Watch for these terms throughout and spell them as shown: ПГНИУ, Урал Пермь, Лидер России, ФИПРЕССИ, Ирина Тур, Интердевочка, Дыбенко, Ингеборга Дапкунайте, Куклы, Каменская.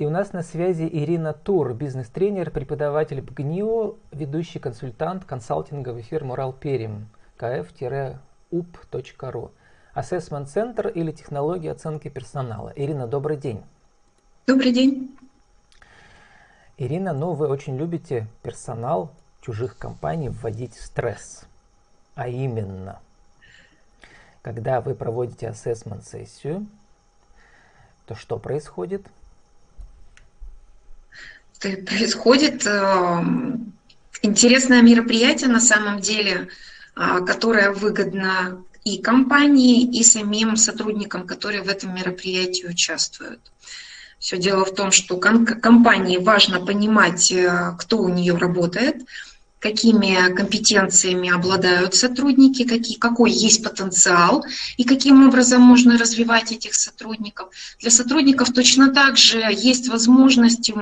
И у нас на связи Ирина Тур, бизнес-тренер, преподаватель ПГНИУ, ведущий консультант консалтинговой фирмы «Урал Перим» kf-up.ru, ассессмент-центр или технология оценки персонала. Ирина, добрый день. Добрый день. Ирина, вы очень любите персонал чужих компаний вводить в стресс. А именно, когда вы проводите ассессмент-сессию, то что происходит? Происходит интересное мероприятие на самом деле, которое выгодно и компании, и самим сотрудникам, которые в этом мероприятии участвуют. Все дело в том, что компании важно понимать, кто у нее работает, какими компетенциями обладают сотрудники, какой есть потенциал и каким образом можно развивать этих сотрудников. Для сотрудников точно так же есть возможность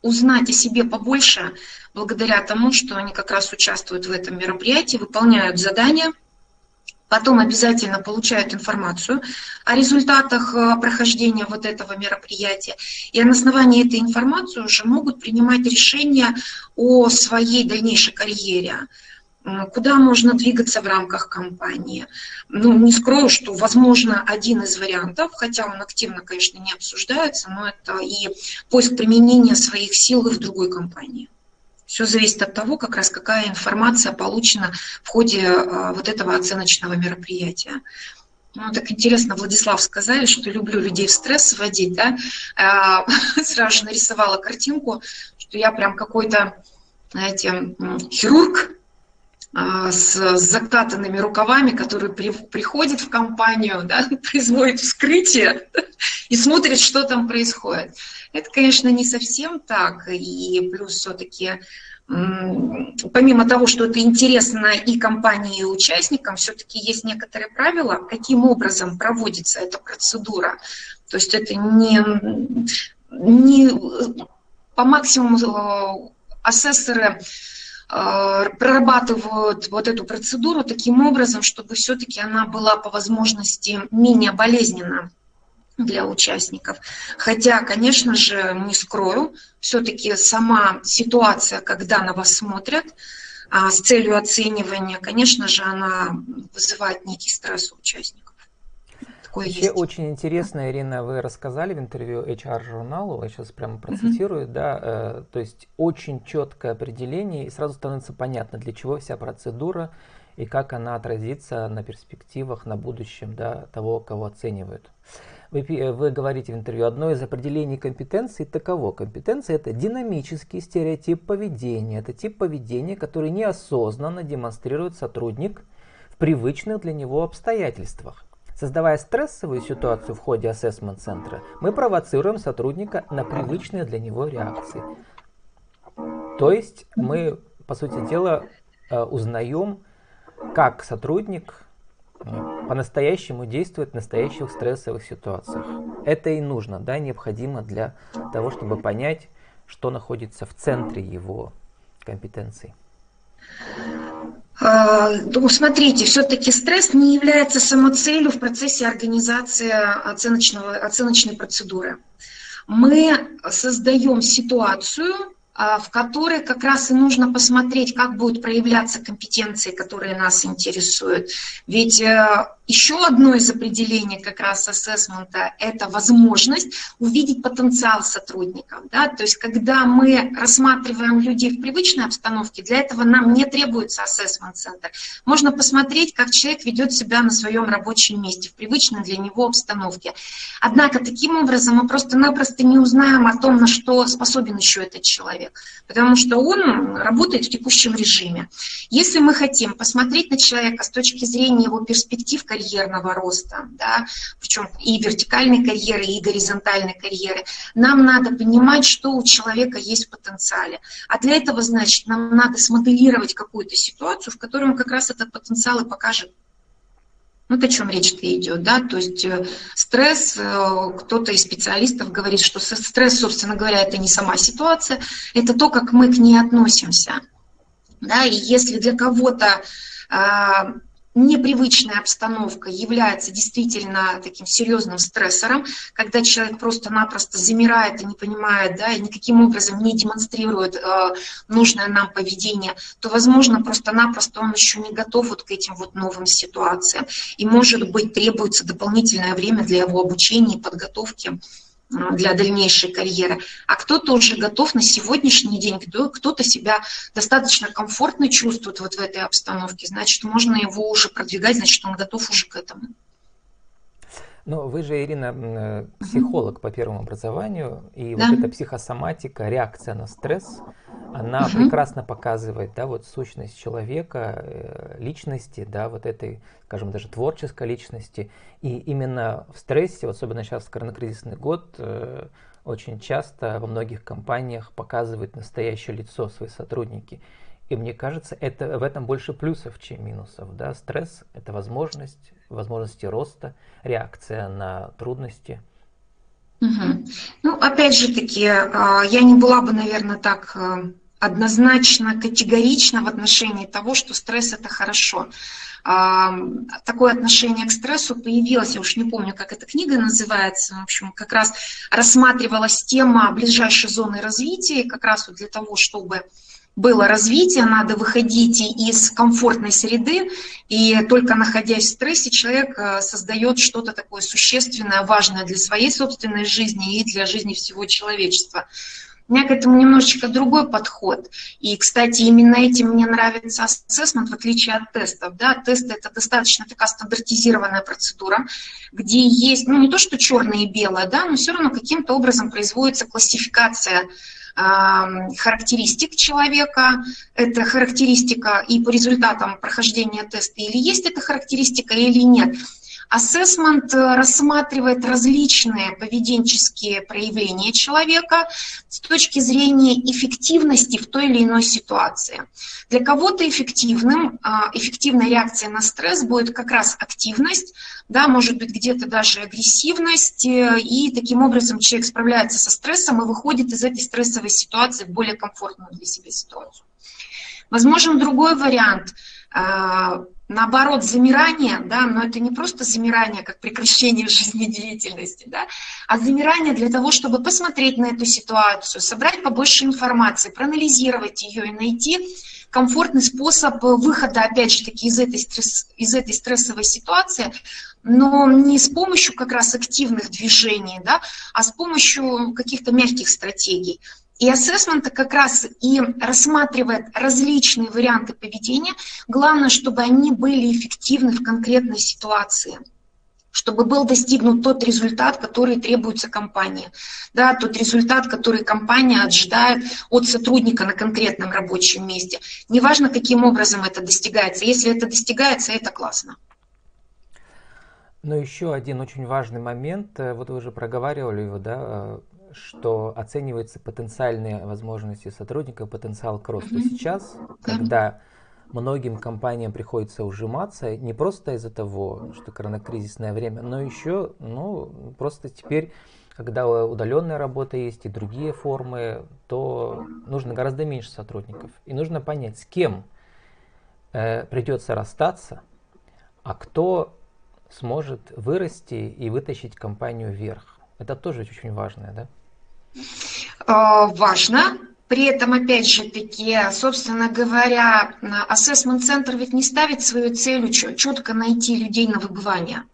узнать о себе побольше благодаря тому, что они как раз участвуют в этом мероприятии, выполняют задания, потом обязательно получают информацию о результатах прохождения вот этого мероприятия. И на основании этой информации уже могут принимать решения о своей дальнейшей карьере, куда можно двигаться в рамках компании. Не скрою, что, возможно, один из вариантов, хотя он активно, конечно, не обсуждается, но это и поиск применения своих сил в другой компании. Все зависит от того, как раз какая информация получена в ходе вот этого оценочного мероприятия. Так интересно, Владислав, сказали, что люблю людей в стресс вводить, да? Сразу же нарисовала картинку, что я прям какой-то, знаете, хирург с закатанными рукавами, который приходит в компанию, да, производит вскрытие и смотрит, что там происходит. Это, конечно, не совсем так. И плюс все-таки, помимо того, что это интересно и компании, и участникам, все-таки есть некоторые правила, каким образом проводится эта процедура. То есть это не по максимуму ассессоры прорабатывают вот эту процедуру таким образом, чтобы все-таки она была по возможности менее болезненна для участников. Хотя, конечно же, не скрою, все-таки сама ситуация, когда на вас смотрят с целью оценивания, конечно же, она вызывает некий стресс у участников. Такое есть. Очень интересно, Ирина, вы рассказали в интервью HR-журналу, я сейчас прямо процитирую, да, то есть очень четкое определение, и сразу становится понятно, для чего вся процедура и как она отразится на перспективах, на будущем, да, того, кого оценивают. Вы говорите в интервью, одно из определений компетенции таково. Компетенция – это динамический стереотип поведения. Это тип поведения, который неосознанно демонстрирует сотрудник в привычных для него обстоятельствах. Создавая стрессовую ситуацию в ходе ассессмент-центра, мы провоцируем сотрудника на привычные для него реакции. То есть мы, по сути дела, узнаем, как сотрудник по-настоящему действует в настоящих стрессовых ситуациях. Это и нужно, да, необходимо для того, чтобы понять, что находится в центре его компетенции. Смотрите, все-таки стресс не является самоцелью в процессе организации оценочной процедуры. Мы создаем ситуацию, в которой как раз и нужно посмотреть, как будут проявляться компетенции, которые нас интересуют. Ведь еще одно из определений как раз ассессмента – это возможность увидеть потенциал сотрудников. Да? То есть когда мы рассматриваем людей в привычной обстановке, для этого нам не требуется ассессмент-центр. Можно посмотреть, как человек ведет себя на своем рабочем месте, в привычной для него обстановке. Однако таким образом мы просто-напросто не узнаем о том, на что способен еще этот человек, потому что он работает в текущем режиме. Если мы хотим посмотреть на человека с точки зрения его перспектив карьерного роста, да, причем и вертикальной карьеры, и горизонтальной карьеры, нам надо понимать, что у человека есть в потенциале. А для этого, значит, нам надо смоделировать какую-то ситуацию, в которой он как раз этот потенциал и покажет. Вот о чем речь-то идет, да, то есть стресс, кто-то из специалистов говорит, что стресс, собственно говоря, это не сама ситуация, это то, как мы к ней относимся, да, и если для кого-то непривычная обстановка является действительно таким серьезным стрессором, когда человек просто-напросто замирает и не понимает, да, и никаким образом не демонстрирует нужное нам поведение, то, возможно, просто-напросто он еще не готов вот к этим вот новым ситуациям. И, может быть, требуется дополнительное время для его обучения и подготовки для дальнейшей карьеры. А кто-то уже готов на сегодняшний день, кто-то себя достаточно комфортно чувствует вот в этой обстановке, значит, можно его уже продвигать, значит, он готов уже к этому. Но вы же, Ирина, психолог по первому образованию, и да, вот эта психосоматика, реакция на стресс, она прекрасно показывает, да, вот сущность человека, личности, да, вот этой, скажем, даже творческой личности. И именно в стрессе, особенно сейчас в коронакризисный год, очень часто во многих компаниях показывают настоящее лицо свои сотрудники. И мне кажется, это, в этом больше плюсов, чем минусов. Да? Стресс – это возможность, возможности роста, реакция на трудности. Угу. Ну, опять же таки, я не была бы, наверное, так однозначно, категорично в отношении того, что стресс – это хорошо. Такое отношение к стрессу появилось, я уж не помню, как эта книга называется, в общем, как раз рассматривалась тема ближайшей зоны развития, как раз вот для того, чтобы было развитие, надо выходить из комфортной среды, и только находясь в стрессе, человек создает что-то такое существенное, важное для своей собственной жизни и для жизни всего человечества. У меня к этому немножечко другой подход. И, кстати, именно этим мне нравится ассессмент, в отличие от тестов. Да? Тесты – это достаточно такая стандартизированная процедура, где есть, ну, не то что черное и белое, да, но все равно каким-то образом производится классификация характеристик человека, это характеристика и по результатам прохождения теста, или есть эта характеристика, или нет. Ассессмент рассматривает различные поведенческие проявления человека с точки зрения эффективности в той или иной ситуации. Для кого-то эффективной реакцией на стресс будет как раз активность, да, может быть, где-то даже агрессивность, и таким образом человек справляется со стрессом и выходит из этой стрессовой ситуации в более комфортную для себя ситуацию. Возможен другой вариант – наоборот, замирание, да, но это не просто замирание, как прекращение жизнедеятельности, да, а замирание для того, чтобы посмотреть на эту ситуацию, собрать побольше информации, проанализировать ее и найти комфортный способ выхода, опять же таки, из этой стрессовой ситуации, но не с помощью как раз активных движений, да, а с помощью каких-то мягких стратегий. И ассессмент как раз и рассматривает различные варианты поведения. Главное, чтобы они были эффективны в конкретной ситуации, чтобы был достигнут тот результат, который требуется компании, да, тот результат, который компания ожидает от сотрудника на конкретном рабочем месте. Неважно, каким образом это достигается. Если это достигается, это классно. Но еще один очень важный момент, вот вы же проговаривали его, да, что оцениваются потенциальные возможности сотрудника, потенциал к росту. Сейчас, когда многим компаниям приходится ужиматься, не просто из-за того, что коронакризисное время, но еще, ну, просто теперь, когда удаленная работа есть и другие формы, то нужно гораздо меньше сотрудников. И нужно понять, с кем придется расстаться, а кто сможет вырасти и вытащить компанию вверх. Это тоже очень важно, да? Важно. При этом, опять же таки, собственно говоря, ассессмент-центр ведь не ставит свою целью четко найти людей на выбывание.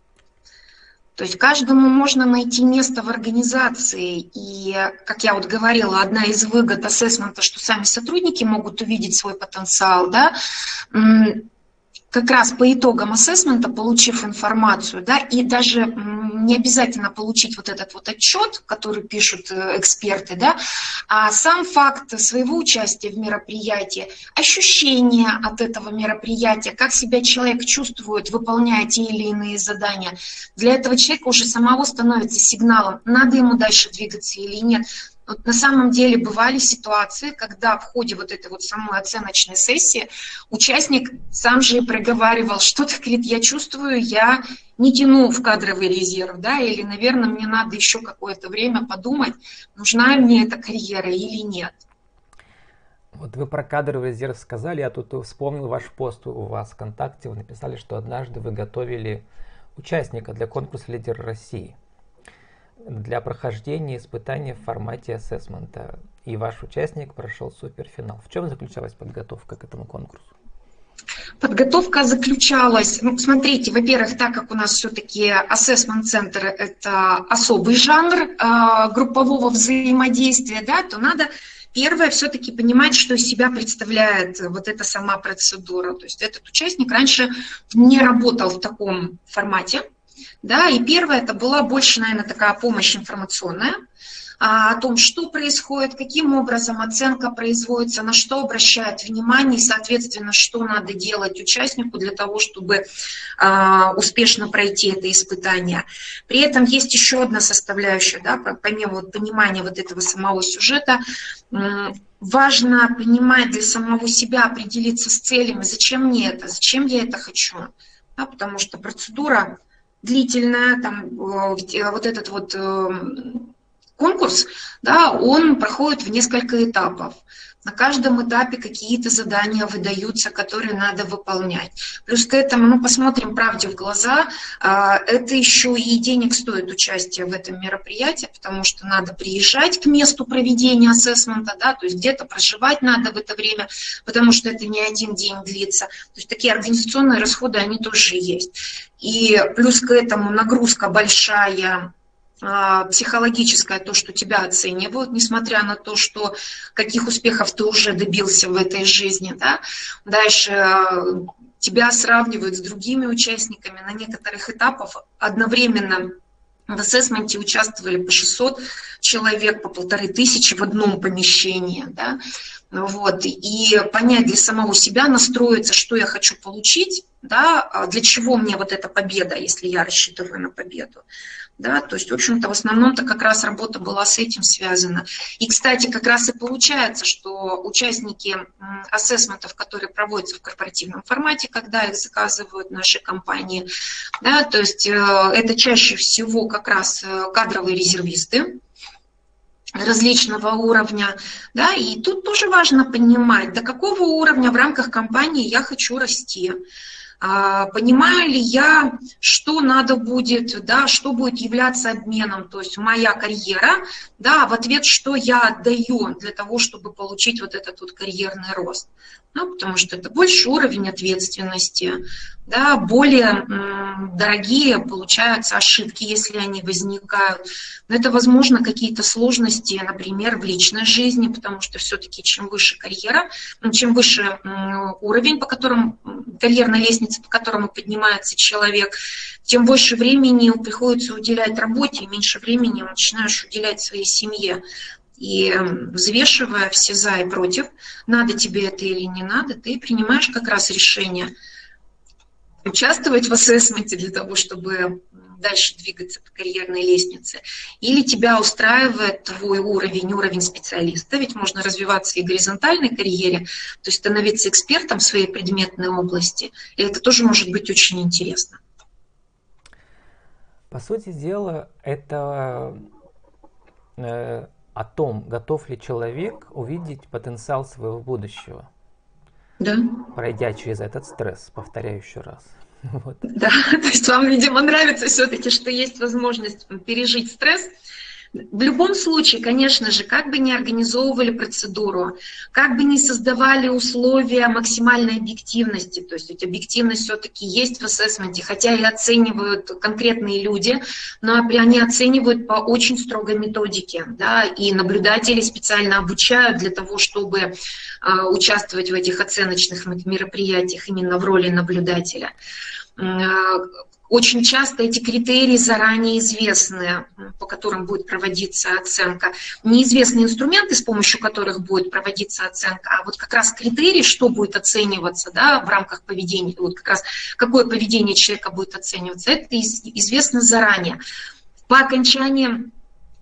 То есть каждому можно найти место в организации. И, как я вот говорила, одна из выгод ассессмента, что сами сотрудники могут увидеть свой потенциал, да, как раз по итогам ассессмента, получив информацию, да, и даже не обязательно получить вот этот вот отчет, который пишут эксперты, да, а сам факт своего участия в мероприятии, ощущение от этого мероприятия, как себя человек чувствует, выполняя те или иные задания. Для этого человека уже самого становится сигналом, надо ему дальше двигаться или нет. Вот на самом деле бывали ситуации, когда в ходе вот этой вот самой оценочной сессии участник сам же и проговаривал, что-то, говорит, я чувствую, я не тяну в кадровый резерв, да, или, наверное, мне надо еще какое-то время подумать, нужна мне эта карьера или нет. Вот вы про кадровый резерв сказали, я тут вспомнил ваш пост у вас в ВКонтакте. Вы написали, что однажды вы готовили участника для конкурса «Лидер России» для прохождения испытаний в формате ассессмента. И ваш участник прошел суперфинал. В чем заключалась подготовка к этому конкурсу? Подготовка заключалась, ну, смотрите, во-первых, так как у нас все-таки ассессмент-центр – это особый жанр группового взаимодействия, да, то надо первое все-таки понимать, что из себя представляет вот эта сама процедура. То есть этот участник раньше не работал в таком формате, да, и первое – это была больше, наверное, такая помощь информационная, о том, что происходит, каким образом оценка производится, на что обращают внимание и, соответственно, что надо делать участнику для того, чтобы успешно пройти это испытание. При этом есть еще одна составляющая, да, помимо вот понимания вот этого самого сюжета, важно понимать для самого себя, определиться с целями, зачем мне это, зачем я это хочу, да, потому что процедура длительная, там, вот этот вот... конкурс, да, он проходит в несколько этапов. На каждом этапе какие-то задания выдаются, которые надо выполнять. Плюс к этому, ну, посмотрим правде в глаза, это еще и денег стоит участие в этом мероприятии, потому что надо приезжать к месту проведения ассессмента, да, то есть где-то проживать надо в это время, потому что это не один день длится. То есть такие организационные расходы, они тоже есть. И плюс к этому нагрузка большая, психологическое, то, что тебя оценивают, несмотря на то, что каких успехов ты уже добился в этой жизни, да? Дальше тебя сравнивают с другими участниками. На некоторых этапах одновременно в ассессменте участвовали по 600 человек, по 1500 в одном помещении, да? Вот. И понять для самого себя, настроиться, что я хочу получить, да? Для чего мне вот эта победа, если я рассчитываю на победу. Да, то есть, в общем-то, в основном-то как раз работа была с этим связана. И, кстати, как раз и получается, что участники ассессментов, которые проводятся в корпоративном формате, когда их заказывают наши компании, да, то есть это чаще всего как раз кадровые резервисты различного уровня, да, и тут тоже важно понимать, до какого уровня в рамках компании я хочу расти. Понимаю ли я, что надо будет, да, что будет являться обменом, то есть моя карьера, да, в ответ, что я отдаю для того, чтобы получить вот этот вот карьерный рост. Ну, потому что это больше уровень ответственности, да, более дорогие получаются ошибки, если они возникают. Но это, возможно, какие-то сложности, например, в личной жизни, потому что все-таки чем выше карьера, чем выше уровень, по которому карьерная лестница, по которому поднимается человек, тем больше времени приходится уделять работе, меньше времени начинаешь уделять своей семье. И взвешивая все за и против, надо тебе это или не надо, ты принимаешь как раз решение участвовать в ассессменте для того, чтобы дальше двигаться по карьерной лестнице. Или тебя устраивает твой уровень, уровень специалиста, ведь можно развиваться и в горизонтальной карьере, то есть становиться экспертом в своей предметной области, и это тоже может быть очень интересно. По сути дела, это... о том, готов ли человек увидеть потенциал своего будущего, да, пройдя через этот стресс, повторяю еще раз. Вот. Да, то есть вам, видимо, нравится все-таки, что есть возможность пережить стресс. В любом случае, конечно же, как бы ни организовывали процедуру, как бы ни создавали условия максимальной объективности, то есть объективность все-таки есть в ассессменте, хотя и оценивают конкретные люди, но они оценивают по очень строгой методике, да, и наблюдатели специально обучают для того, чтобы участвовать в этих оценочных мероприятиях именно в роли наблюдателя. Очень часто эти критерии заранее известны, по которым будет проводиться оценка. Неизвестны инструменты, с помощью которых будет проводиться оценка, а вот как раз критерии, что будет оцениваться, да, в рамках поведения, вот как раз какое поведение человека будет оцениваться, это известно заранее. По окончании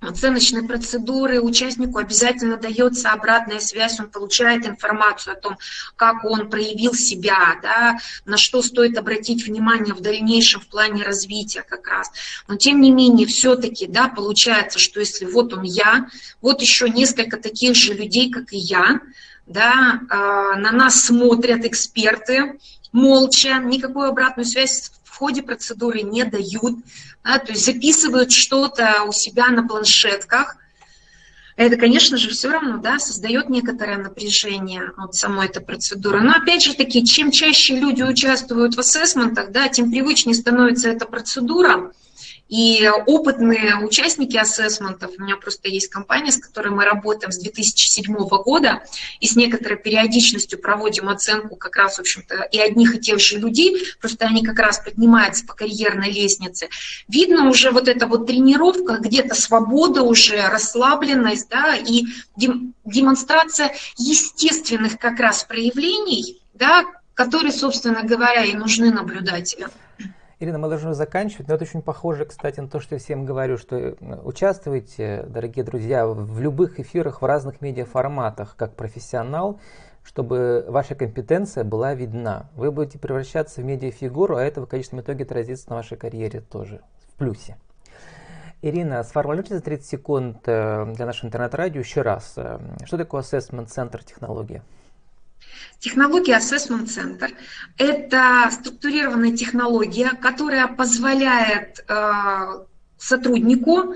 оценочной процедуры участнику обязательно дается обратная связь, он получает информацию о том, как он проявил себя, да, на что стоит обратить внимание в дальнейшем в плане развития как раз. Но тем не менее, все-таки, да, получается, что если вот он я, вот еще несколько таких же людей, как и я, да, на нас смотрят эксперты молча, никакую обратную связь в ходе процедуры не дают, да, то есть записывают что-то у себя на планшетках. Это, конечно же, все равно, да, создает некоторое напряжение от самой этой процедуры. Но, опять же таки, чем чаще люди участвуют в ассессментах, да, тем привычнее становится эта процедура. И опытные участники ассессментов, у меня просто есть компания, с которой мы работаем с 2007 года, и с некоторой периодичностью проводим оценку как раз, в общем-то, и одних и тех же людей, просто они как раз поднимаются по карьерной лестнице. Видно уже вот эта вот тренировка, где-то свобода уже, расслабленность, да, и демонстрация естественных как раз проявлений, да, которые, собственно говоря, и нужны наблюдателям. Ирина, мы должны заканчивать, но это очень похоже, кстати, на то, что я всем говорю, что участвуйте, дорогие друзья, в любых эфирах, в разных медиаформатах, как профессионал, чтобы ваша компетенция была видна. Вы будете превращаться в медиафигуру, а это в конечном итоге отразится на вашей карьере тоже, в плюсе. Ирина, сформулируйте за 30 секунд для нашего интернет-радио еще раз. Что такое ассессмент-центр технологии? Технология Assessment Center – это структурированная технология, которая позволяет сотруднику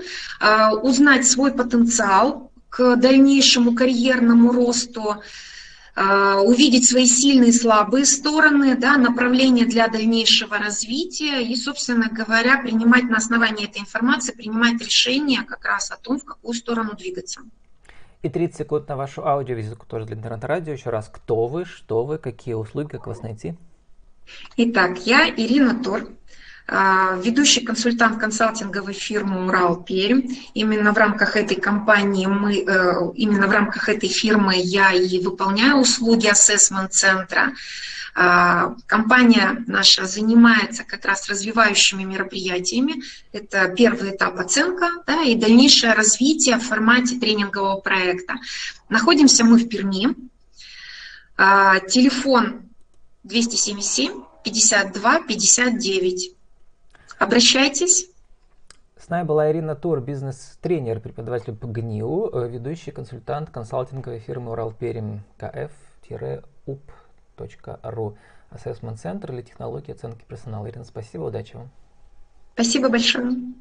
узнать свой потенциал к дальнейшему карьерному росту, увидеть свои сильные и слабые стороны, да, направления для дальнейшего развития и, собственно говоря, принимать на основании этой информации, принимать решение как раз о том, в какую сторону двигаться. И 30 секунд на вашу аудиовизитку тоже для интернет-радио. Еще раз, кто вы, что вы, какие услуги, как вас найти? Итак, я Ирина Тур, ведущий консультант консалтинговой фирмы «Урал Пермь». Именно в рамках этой компании именно в рамках этой фирмы я и выполняю услуги ассессмент-центра. Компания наша занимается как раз развивающими мероприятиями. Это первый этап оценка, да, и дальнейшее развитие в формате тренингового проекта. Находимся мы в Перми. Телефон 277-52-59. Обращайтесь. С нами была Ирина Тур, бизнес-тренер, преподаватель ПГНИУ, ведущий консультант консалтинговой фирмы «Урал Перим» kf-up.ru. Ассессмент-центр для технологии оценки персонала. Ирина, спасибо, удачи вам. Спасибо большое.